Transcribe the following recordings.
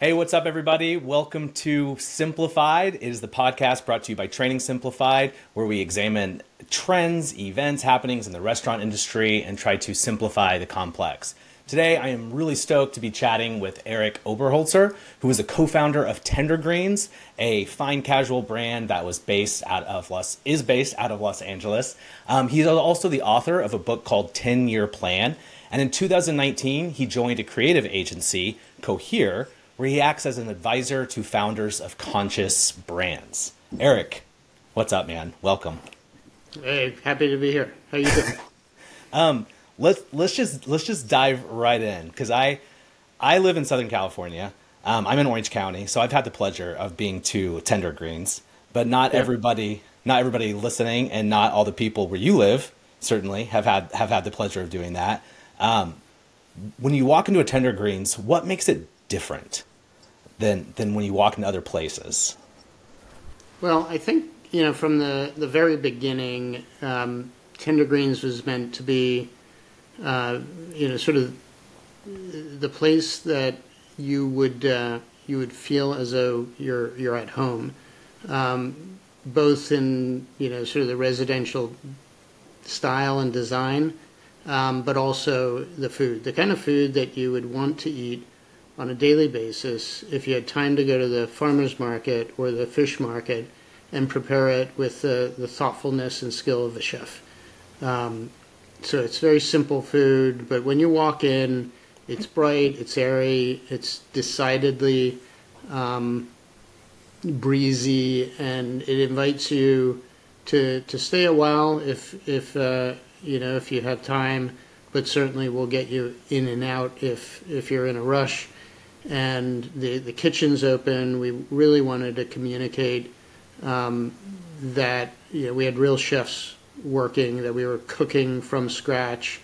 Hey, what's up, everybody? Welcome to Simplified. It is the podcast brought to you by Training Simplified, where we examine trends, events, happenings in the restaurant industry and try to simplify the complex. Today, I am really stoked to be chatting with Eric Oberholzer, who is a co-founder of Tender Greens, a fine casual brand that was based out of Los Angeles. He's also the author of a book called 10-Year Plan. And in 2019, he joined a creative agency, Cohere, where he acts as an advisor to founders of conscious brands. Eric, what's up, man? Welcome. Hey, happy to be here. How you doing? Let's just dive right in, because I live in Southern California. I'm in Orange County, so I've had the pleasure of being to Tender Greens, but not everybody listening, and not all the people where you live certainly have had the pleasure of doing that. When you walk into a Tender Greens, what makes it different than when you walk into other places? Well, I think, from the very beginning, Tender Greens was meant to be, sort of the place that you would feel as though you're at home, both in, sort of the residential style and design, but also the food, the kind of food that you would want to eat on a daily basis, if you had time to go to the farmer's market or the fish market and prepare it with the thoughtfulness and skill of a chef. So it's very simple food, but when you walk in, it's bright, it's airy, it's decidedly breezy, and it invites you to stay a while if you have time, but certainly will get you in and out if you're in a rush. And the kitchen's open. We really wanted to communicate that we had real chefs working, that we were cooking from scratch,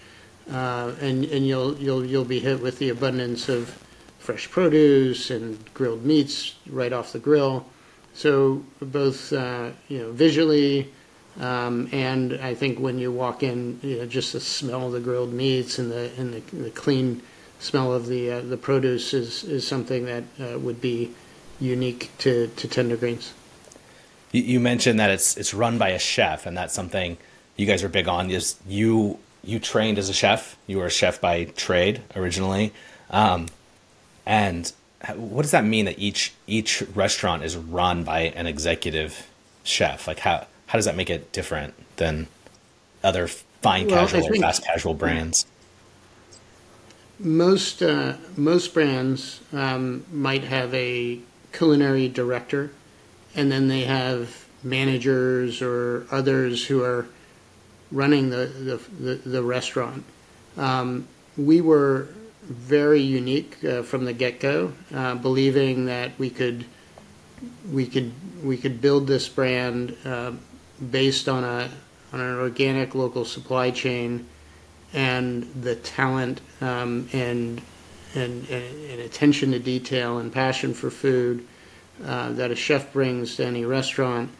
and you'll be hit with the abundance of fresh produce and grilled meats right off the grill. So both visually and I think when you walk in, just the smell of the grilled meats and the clean smell of the produce is something that would be unique to Tender Greens. You mentioned that it's run by a chef, and that's something you guys are big on. Is you trained as a chef? You were a chef by trade originally, and what does that mean that each restaurant is run by an executive chef? Like how does that make it different than other fine casual or fast casual brands? Most brands might have a culinary director, and then they have managers or others who are running the restaurant. We were very unique from the get-go, believing that we could build this brand based on an organic local supply chain. And the talent and attention to detail and passion for food that a chef brings to any restaurant,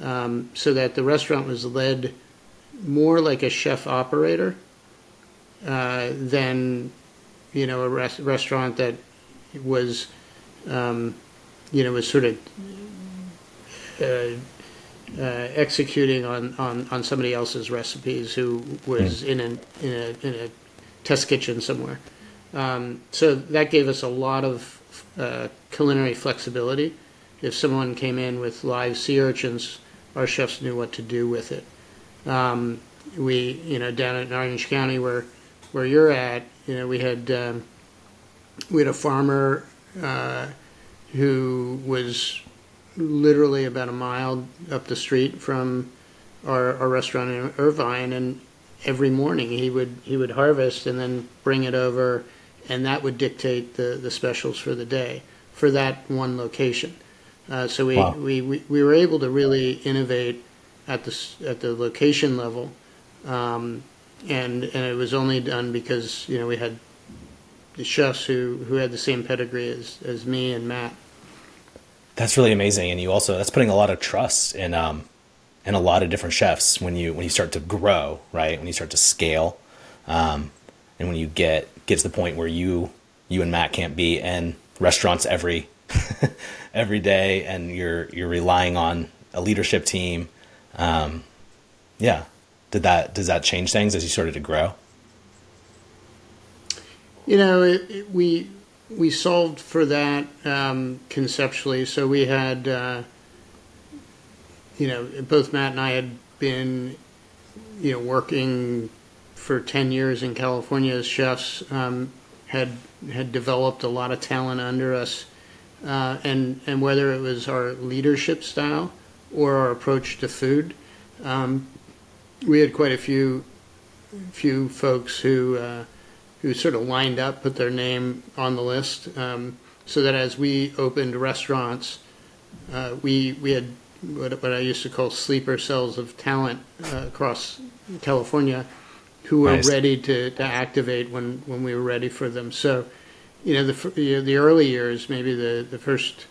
so that the restaurant was led more like a chef operator than a restaurant that was was sort of executing on somebody else's recipes, who was in a test kitchen somewhere. So that gave us a lot of culinary flexibility. If someone came in with live sea urchins, our chefs knew what to do with it. We, down in Orange County, where you're at, we had a farmer who was literally about a mile up the street from our restaurant in Irvine, and every morning he would harvest and then bring it over, and that would dictate the specials for the day for that one location. Wow. we were able to really innovate at the location level, and it was only done because we had the chefs who had the same pedigree as me and Matt. That's really amazing, and that's putting a lot of trust in a lot of different chefs when you start to grow, right? When you start to scale, and when you get to the point where you and Matt can't be in restaurants every day, and you're relying on a leadership team. Yeah. Does that change things as you started to grow? You know, we solved for that conceptually. So we had, both Matt and I had been, working for 10 years in California as chefs, had developed a lot of talent under us. And whether it was our leadership style or our approach to food, we had quite a few folks who sort of lined up, put their name on the list, so that as we opened restaurants, we had what I used to call sleeper cells of talent across California, who were ready to activate when we were ready for them. So, the early years, maybe the first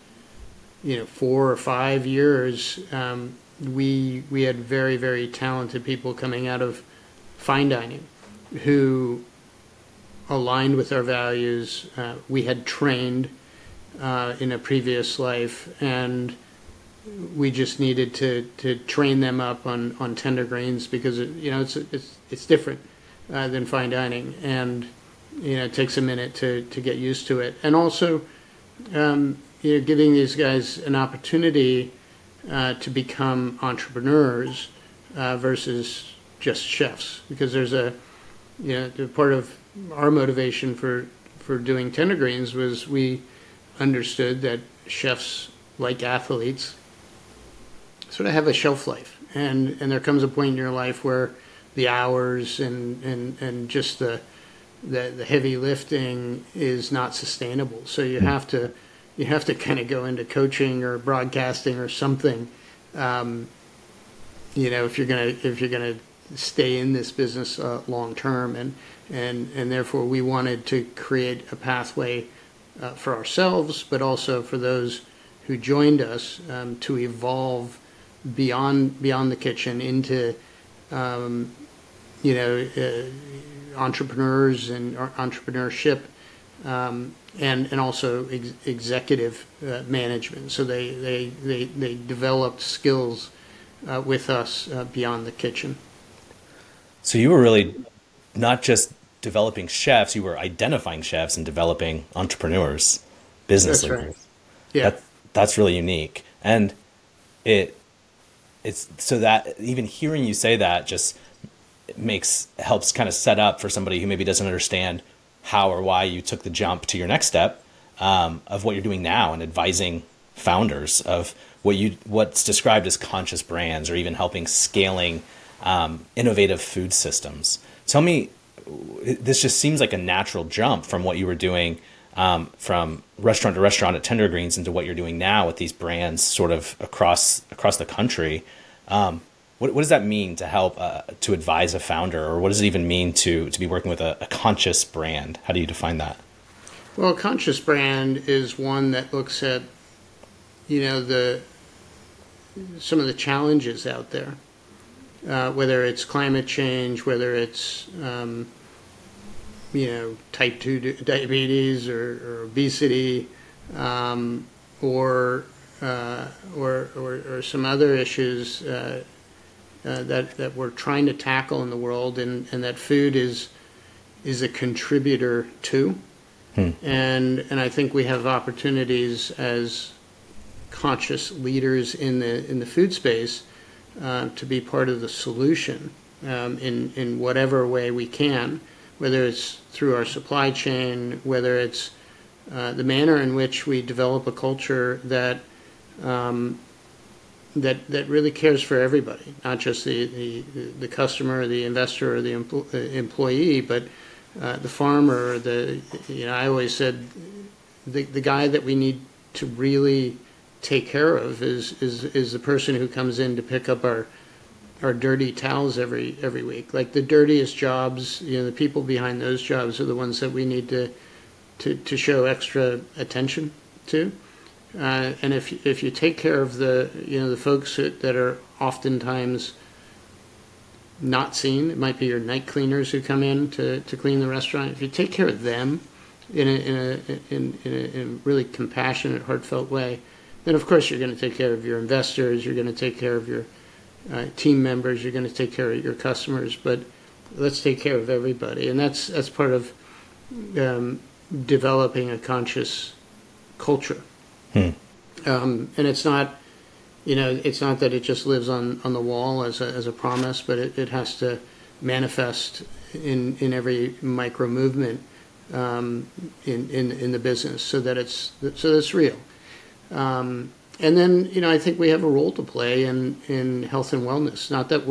4 or 5 years, we had very, very talented people coming out of fine dining who aligned with our values. We had trained in a previous life, and we just needed to train them up on Tender Greens, because it's different than fine dining, and it takes a minute to get used to it. And also, giving these guys an opportunity to become entrepreneurs versus just chefs, because there's a part of our motivation for doing Tender Greens was we understood that chefs, like athletes, sort of have a shelf life, and there comes a point in your life where the hours and just the heavy lifting is not sustainable. So you have to kind of go into coaching or broadcasting or something, if you're gonna stay in this business long term, and therefore we wanted to create a pathway for ourselves, but also for those who joined us to evolve beyond the kitchen into entrepreneurs and entrepreneurship, and also executive management. So they developed skills with us beyond the kitchen. So you were really not just developing chefs, you were identifying chefs and developing entrepreneurs, business leaders. Right. Yeah. That's really unique. And it's so that even hearing you say that just helps kind of set up for somebody who maybe doesn't understand how or why you took the jump to your next step, of what you're doing now and advising founders of what's described as conscious brands, or even helping scaling innovative food systems. Tell me, this just seems like a natural jump from what you were doing from restaurant to restaurant at Tender Greens into what you're doing now with these brands sort of across the country. What does that mean to help to advise a founder, or what does it even mean to be working with a conscious brand? How do you define that? Well, a conscious brand is one that looks at some of the challenges out there. Whether it's climate change, whether it's type 2 diabetes or obesity, or some other issues that we're trying to tackle in the world, and that food is a contributor to, and I think we have opportunities as conscious leaders in the food space. To be part of the solution in whatever way we can, whether it's through our supply chain, whether it's the manner in which we develop a culture that really cares for everybody, not just the customer, the investor, or the employee, but the farmer. I always said the guy that we need to really take care of is the person who comes in to pick up our dirty towels every week. Like the dirtiest jobs, the people behind those jobs are the ones that we need to show extra attention to. And if you take care of the folks that are oftentimes not seen, it might be your night cleaners who come in to clean the restaurant. If you take care of them, in a really compassionate, heartfelt way, then of course you're going to take care of your investors, you're going to take care of your team members, you're going to take care of your customers. But let's take care of everybody, and that's part of developing a conscious culture. And it's not, you know, it's not that it just lives on the wall as a promise, but it has to manifest in every micro movement in the business, so that it's real. And then, you know, I think we have a role to play in health and wellness. Not that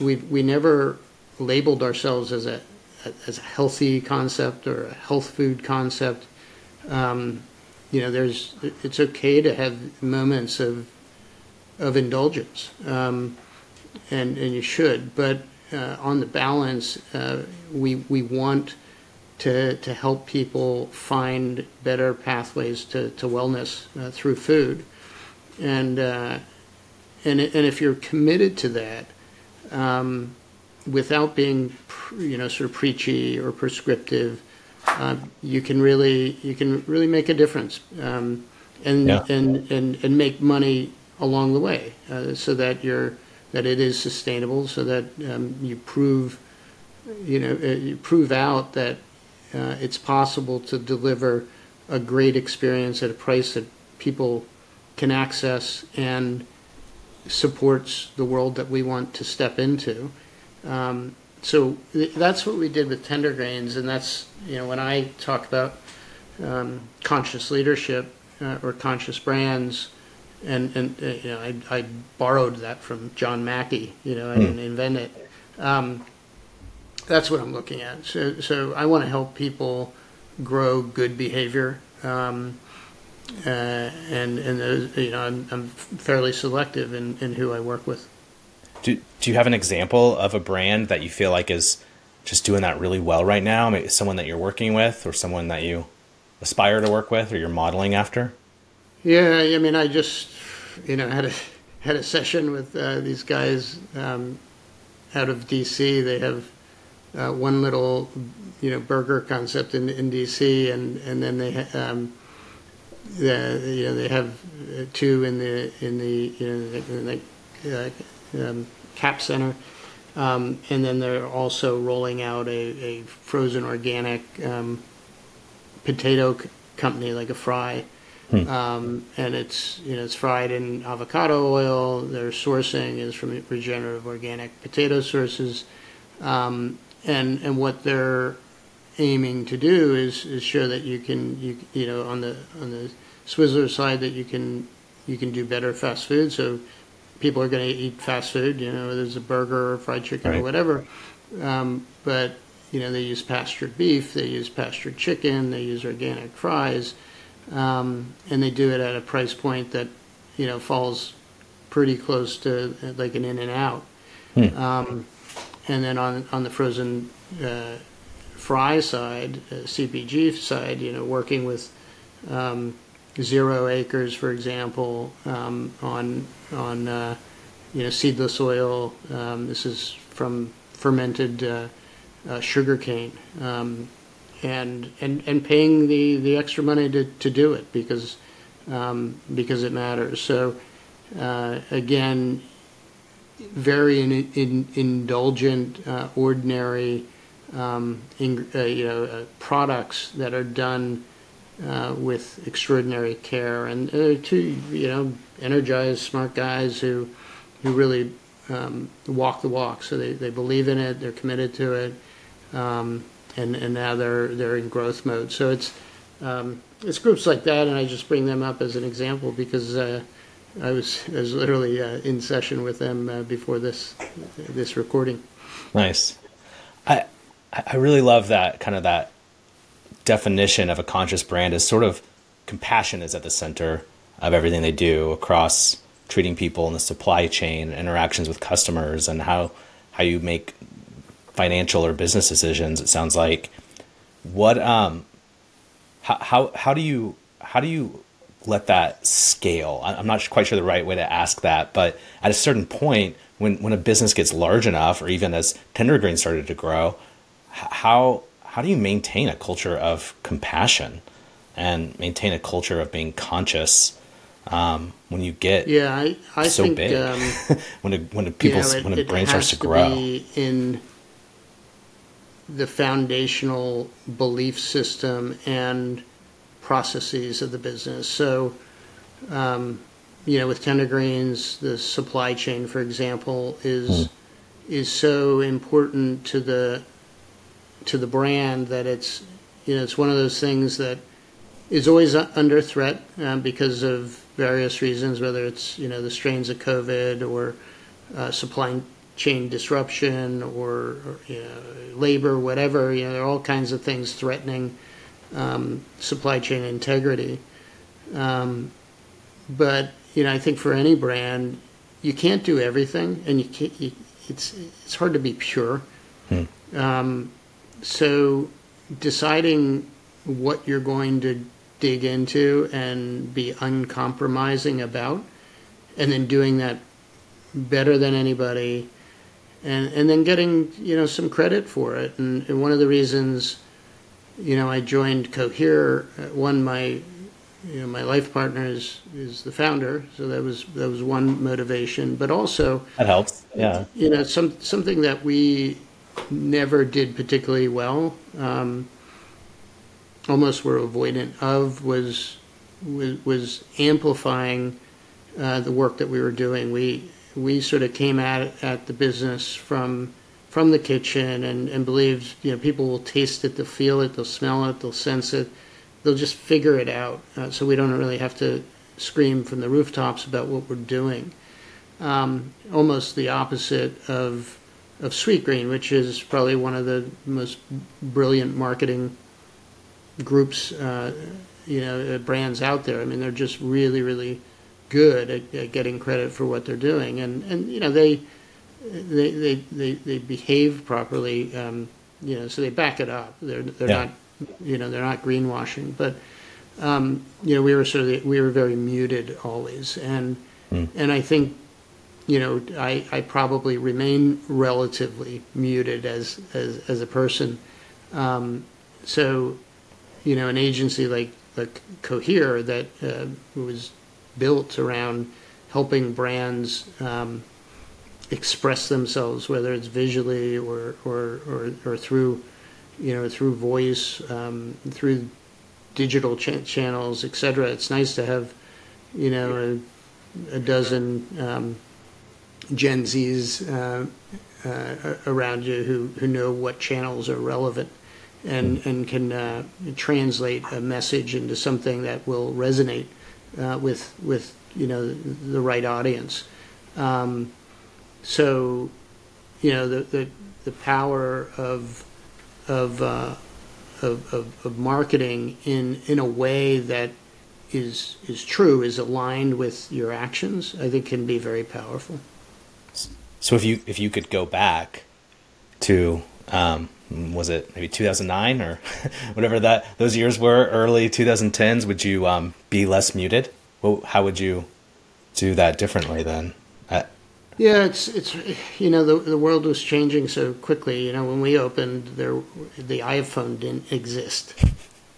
we never labeled ourselves as a healthy concept or a health food concept. You know, it's okay to have moments of indulgence, and you should. But on the balance, we want to help people find better pathways to wellness through food, and if you're committed to that, without being, you know, sort of preachy or prescriptive, you can really make a difference, and make money along the way, so that it is sustainable, so that you prove out that it's possible to deliver a great experience at a price that people can access and supports the world that we want to step into. So that's what we did with Tender Greens, and that's, you know, when I talk about conscious leadership or conscious brands, and you know, I borrowed that from John Mackey. You know, I didn't invent it. That's what I'm looking at. So I want to help people grow good behavior, and those, you know, I'm fairly selective in who I work with. Do you have an example of a brand that you feel like is just doing that really well right now? Maybe someone that you're working with, or someone that you aspire to work with, or you're modeling after? Yeah, I mean, I just, you know, had a session with these guys out of D.C. They have one little, you know, burger concept in D.C., and then they you know, they have two in the CAP Center, and then they're also rolling out a frozen organic potato company, like a fry, and it's, you know, it's fried in avocado oil. Their sourcing is from regenerative organic potato sources. And what they're aiming to do is show that you know on the Swizzler side that you can do better fast food. So people are going to eat fast food, you know, whether it's a burger or fried chicken or whatever. But you know, they use pastured beef, they use pastured chicken, they use organic fries, and they do it at a price point that, you know, falls pretty close to like an In-N-Out. And then on the frozen fry side, CPG side, you know, working with Zero Acres, for example, on you know, seedless oil. This is from fermented sugarcane, and paying the extra money to do it because it matters. So again, very indulgent, ordinary, you know, products that are done with extraordinary care, and they're two, you know, energized, smart guys who really walk the walk. So they believe in it, they're committed to it, and now they're in growth mode. So it's groups like that, and I just bring them up as an example because. I was literally in session with them before this recording. Nice. I really love that kind of that definition of a conscious brand is sort of compassion is at the center of everything they do across treating people in the supply chain, interactions with customers, and how you make financial or business decisions. It sounds like what how do you let that scale? I'm not quite sure the right way to ask that, but at a certain point, when a business gets large enough, or even as Tender Greens started to grow, how how do you maintain a culture of compassion and maintain a culture of being conscious when you get I think big when a brain starts to grow? Be in the foundational belief system and processes of the business. So, with Tender Greens, the supply chain, for example, is so important to the brand that it's, it's one of those things that is always under threat because of various reasons, whether it's, the strains of COVID or supply chain disruption or labor, whatever. There are all kinds of things threatening supply chain integrity. But I think for any brand, you can't do everything, and it's hard to be pure. So deciding what you're going to dig into and be uncompromising about, and then doing that better than anybody, and then getting, some credit for it. And one of the reasons, I joined Cohere, my life partner is the founder, so that was one motivation, but also that helps. Yeah, something that we never did particularly well, almost were avoidant of, was amplifying the work that we were doing. We sort of came at the business from the kitchen and believed people will taste it, they'll feel it, they'll smell it, they'll sense it. They'll just figure it out, so we don't really have to scream from the rooftops about what we're doing. Almost the opposite of Sweetgreen, which is probably one of the most brilliant marketing groups, brands out there. I mean, they're just really, really good at getting credit for what they're doing, and they behave properly, so they back it up. They're not. They're not greenwashing, but we were very muted always, and I think I probably remain relatively muted as a person. So an agency like Cohere that was built around helping brands express themselves, whether it's visually or through. Through voice, through digital channels, et cetera. It's nice to have, a dozen Gen Zs around you who know what channels are relevant and can translate a message into something that will resonate with the right audience. The power of marketing in a way that is true, is aligned with your actions, I think can be very powerful. So if you could go back to was it maybe 2009 or whatever those years were, early 2010s, would you be less muted? How would you do that differently then? Yeah, it's the world was changing so quickly. When we opened, the iPhone didn't exist.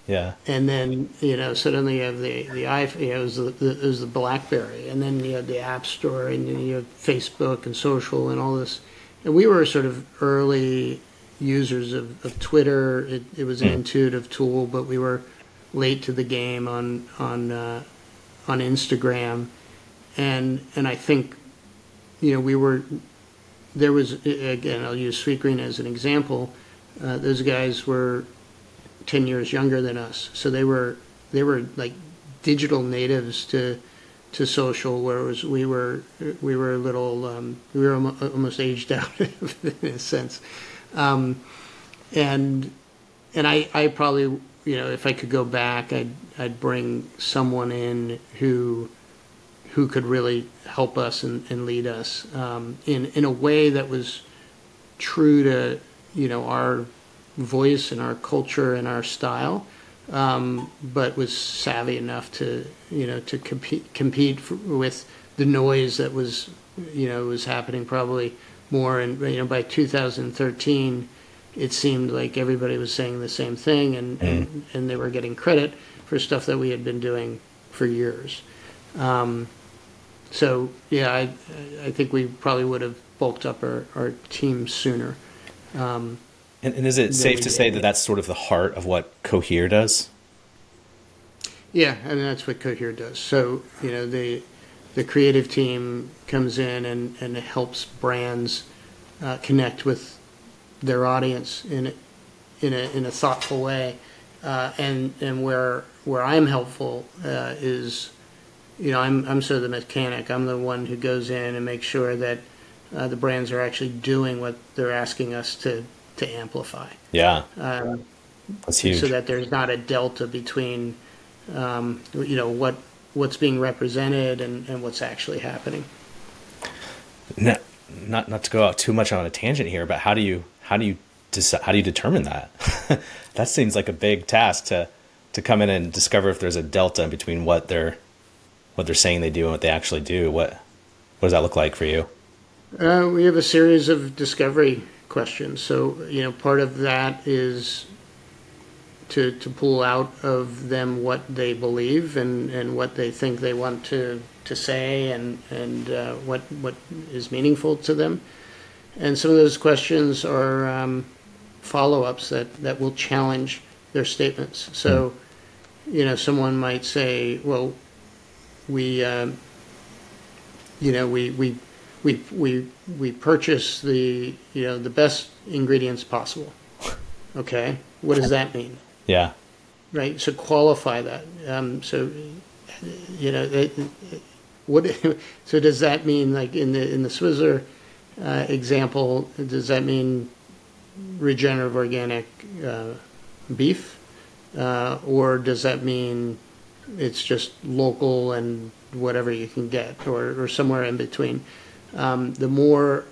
Yeah. And then suddenly you have the iPhone. It was the BlackBerry, and then you had the App Store, and then you had Facebook and social and all this. And we were sort of early users of Twitter. It was an intuitive tool, but we were late to the game on Instagram, and I think. I'll use Sweetgreen as an example. Those guys were 10 years younger than us, so they were like digital natives to social, whereas we were a little almost aged out in a sense. And I probably if I could go back, I'd bring someone in who could really help us and lead us in a way that was true to our voice and our culture and our style, but was savvy enough to to compete with the noise that was was happening probably more. And by 2013, it seemed like everybody was saying the same thing, and they were getting credit for stuff that we had been doing for years. So yeah, I think we probably would have bulked up our team sooner. And is it safe to say that that's sort of the heart of what Cohere does? Yeah, I mean, that's what Cohere does. So, you know, the creative team comes in and helps brands connect with their audience in a thoughtful way. And where I'm helpful is, you know, I'm sort of the mechanic. I'm the one who goes in and makes sure that the brands are actually doing what they're asking us to amplify. Yeah, that's huge. So that there's not a delta between, you know, what's being represented and what's actually happening. Now, not to go out too much on a tangent here, but how do you determine that? That seems like a big task to come in and discover if there's a delta between what they're saying they do and what they actually do. What does that look like for you? We have a series of discovery questions. So, you know, part of that is to pull out of them what they believe and what they think they want to say and what is meaningful to them. And some of those questions are follow-ups that will challenge their statements. So, you know, someone might say, well, we purchase the, you know, the best ingredients possible. Okay, what does that mean? Yeah. Right. So qualify that. So, you know, so does that mean, like in the Swizzler example, does that mean regenerative organic beef, or does that mean it's just local and whatever you can get, or somewhere in between? The more,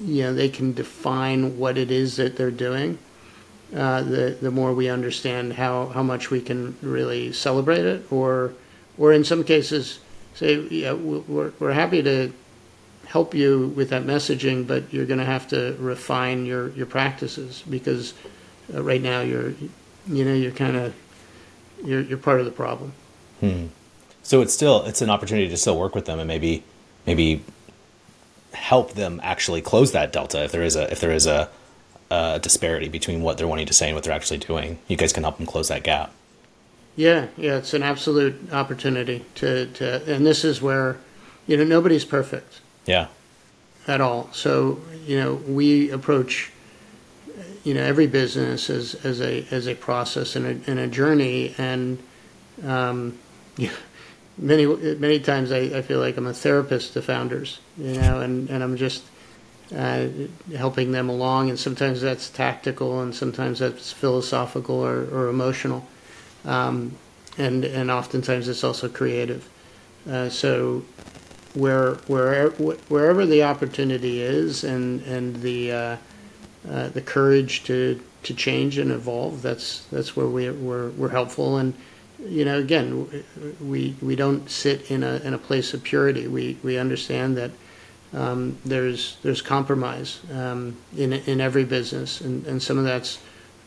you know, they can define what it is that they're doing, the more we understand how much we can really celebrate it, or in some cases say, yeah, we're happy to help you with that messaging, but you're going to have to refine your practices because right now you're part of the problem. So it's an opportunity to still work with them and maybe help them actually close that delta if there is a disparity between what they're wanting to say and what they're actually doing. You guys can help them close that gap. Yeah, it's an absolute opportunity to and this is where, you know, nobody's perfect. Yeah. At all. So, you know, we approach, you know, every business as a process and a journey, and yeah, many times I feel like I'm a therapist to founders, you know, and I'm just helping them along, and sometimes that's tactical and sometimes that's philosophical or emotional, and oftentimes it's also creative. So wherever the opportunity is and the courage to change and evolve, that's where we're helpful. And, you know, again, we don't sit in a place of purity. We understand that there's compromise in every business, and some of that's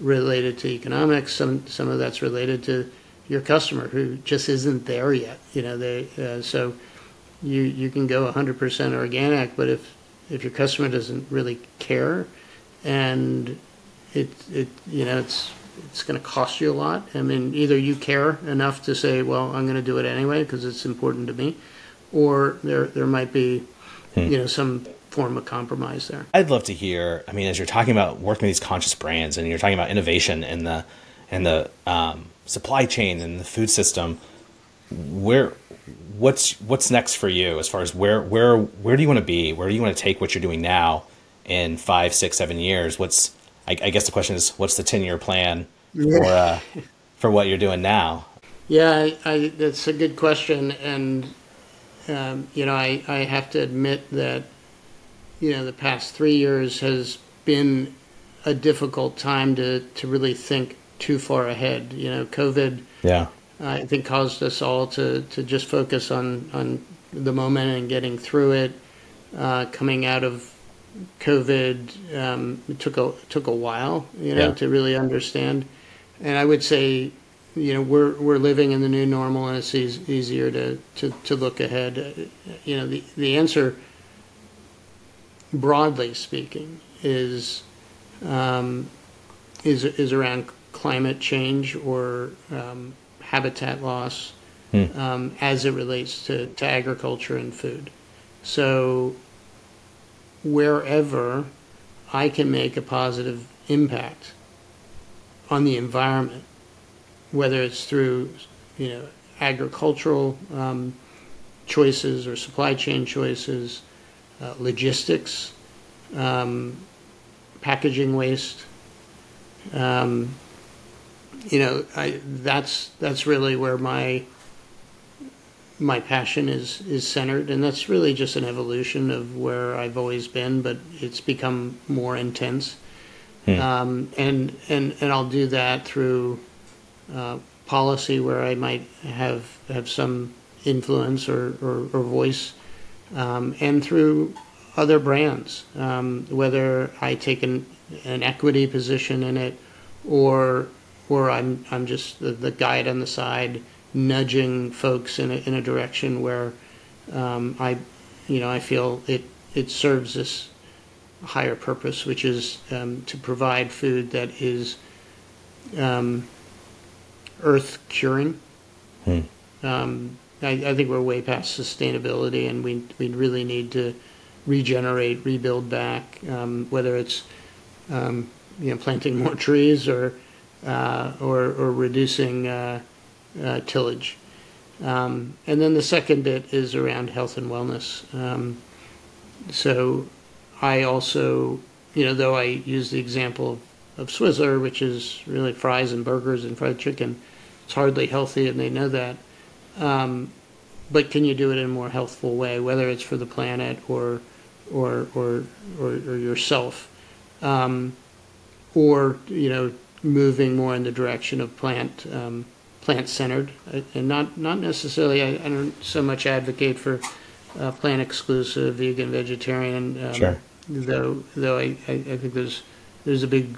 related to economics, some of that's related to your customer who just isn't there yet. You know, they so you can go 100% organic, but if your customer doesn't really care, and it you know, it's going to cost you a lot. I mean, either you care enough to say, well, I'm going to do it anyway because it's important to me, or there might be, you know, some form of compromise there. I'd love to hear, I mean, as you're talking about working with these conscious brands and you're talking about innovation and the supply chain and the food system, what's next for you as far as where do you want to be? Where do you want to take what you're doing now in 5, 6, 7 years? I guess the question is, what's the 10-year plan for what you're doing now? Yeah, that's a good question. And, you know, I have to admit that, you know, the past 3 years has been a difficult time to really think too far ahead. You know, COVID, I think, caused us all to just focus on the moment and getting through it, coming out of COVID, it took a while, to really understand. And I would say, we're living in the new normal, and it's easier to look ahead. The answer, broadly speaking, is around climate change or habitat loss as it relates to agriculture and food. So wherever I can make a positive impact on the environment, whether it's through agricultural choices or supply chain choices, logistics, packaging waste, that's really where my passion is centered, and that's really just an evolution of where I've always been, but it's become more intense. And I'll do that through policy, where I might have some influence or voice, and through other brands, whether I take an equity position in it, or I'm just the guide on the side, nudging folks in a direction where I feel it serves this higher purpose, which is to provide food that is earth curing. I think we're way past sustainability, and we really need to regenerate, rebuild back, whether it's planting more trees or reducing tillage. And then the second bit is around health and wellness. So I also, though I use the example of Swizzler, which is really fries and burgers and fried chicken, it's hardly healthy, and they know that. But can you do it in a more healthful way, whether it's for the planet or yourself, or moving more in the direction of plant-centered, and not necessarily. I don't so much advocate for plant-exclusive, vegan, vegetarian. Sure. Though I think there's a big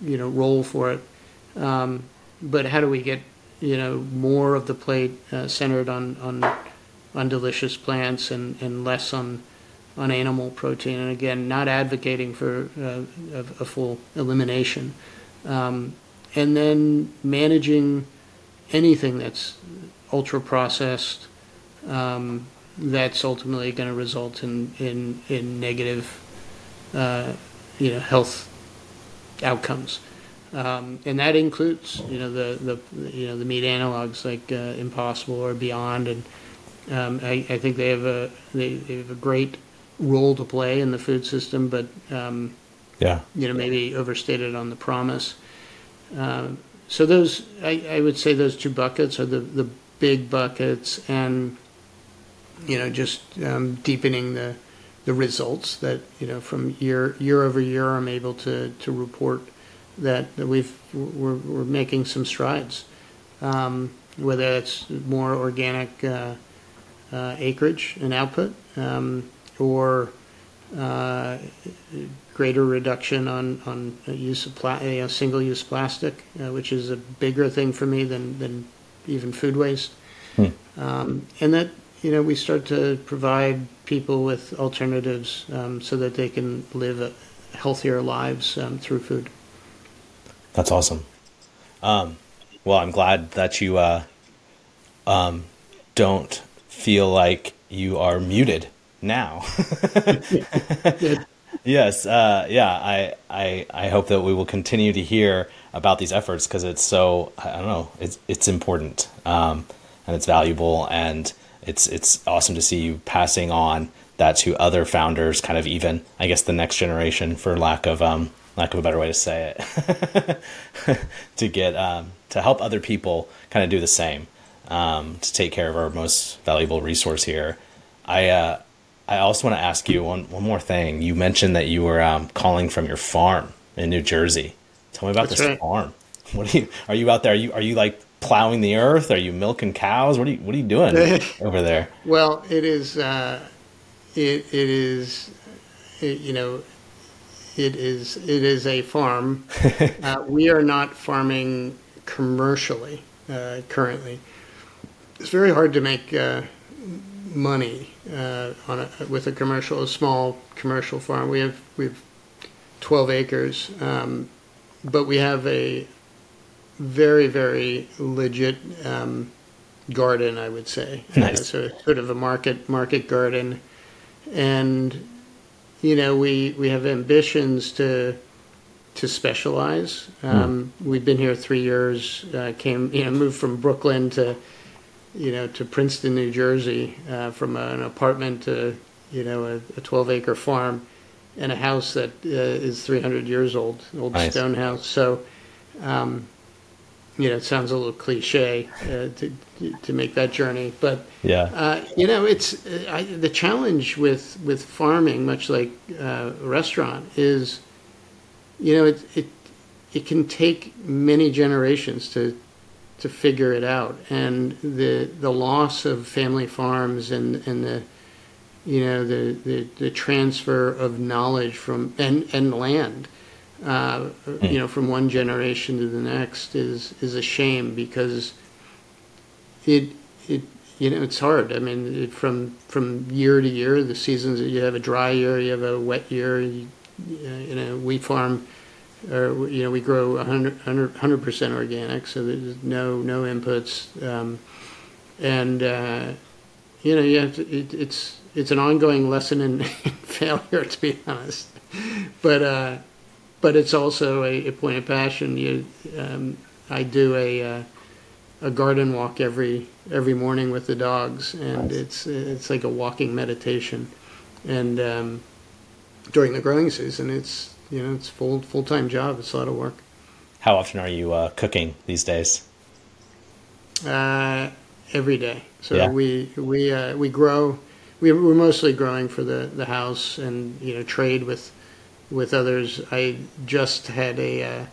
role for it. But how do we get more of the plate centered on delicious plants and less on animal protein? And again, not advocating for a full elimination. And then managing anything that's ultra-processed, that's ultimately going to result in negative, health outcomes, and that includes the meat analogs like Impossible or Beyond, and I think they have a great role to play in the food system, but maybe overstated on the promise. So those, I would say, those two buckets are the big buckets, and deepening the results that from year over year I'm able to report that we're making some strides, whether it's more organic acreage and output, or greater reduction on use of single-use plastic, which is a bigger thing for me than even food waste, and that we start to provide people with alternatives so that they can live healthier lives through food. That's awesome. Well, I'm glad that you don't feel like you are muted now. Yes. I hope that we will continue to hear about these efforts, because it's so, I don't know, it's important, and it's valuable, and it's awesome to see you passing on that to other founders, kind of even, I guess, the next generation, for lack of a better way to say it, to get, to help other people kind of do the same, to take care of our most valuable resource here. I also want to ask you one more thing. You mentioned that you were calling from your farm in New Jersey. Tell me about farm. What are you out there? Are you like plowing the earth? Are you milking cows? What are you doing over there? Well, it is you know, it is a farm. We are not farming commercially currently. It's very hard to make money with a small commercial farm. We've 12 acres, but we have a very, very legit garden, I would say. Nice. So sort of a market garden, and you know, we have ambitions to specialize. We've been here 3 years. Moved from Brooklyn to Princeton, New Jersey, from an apartment to a 12-acre farm and a house that is 300 years old, nice. Stone house. So, it sounds a little cliche to make that journey, but yeah, it's the challenge with farming, much like a restaurant, is it can take many generations to figure it out, and the loss of family farms and the transfer of knowledge from and land. From one generation to the next is a shame, because it's hard. I mean, from year to year, the seasons, you have a dry year, you have a wet year. We farm, or we grow 100% organic, so there's no inputs, you have to, it's an ongoing lesson in failure, to be honest, but it's also a point of passion. I do a garden walk every morning with the dogs, and nice. It's like a walking meditation. And during the growing season, it's it's full-time job. It's a lot of work. How often are you cooking these days? Every day. So yeah. We grow. We're mostly growing for the house, and trade with others. I just had a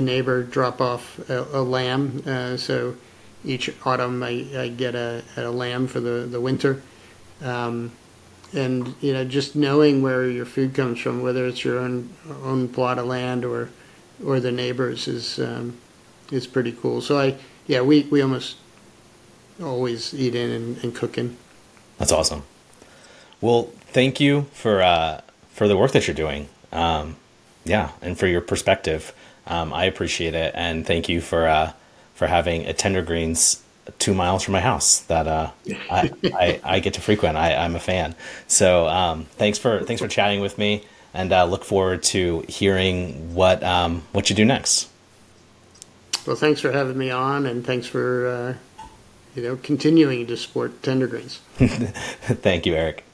neighbor drop off a lamb, so each autumn I get a lamb for the winter, and just knowing where your food comes from, whether it's your own plot of land or the neighbors, is pretty cool. So we almost always eat in and cook in. That's awesome. Well, thank you for the work that you're doing, and for your perspective. I appreciate it, and thank you for having a Tender Greens 2 miles from my house that I get to frequent. I'm a fan, so thanks for chatting with me, and look forward to hearing what you do next. Well, thanks for having me on, and thanks for continuing to support Tender Greens. Thank you, Eric.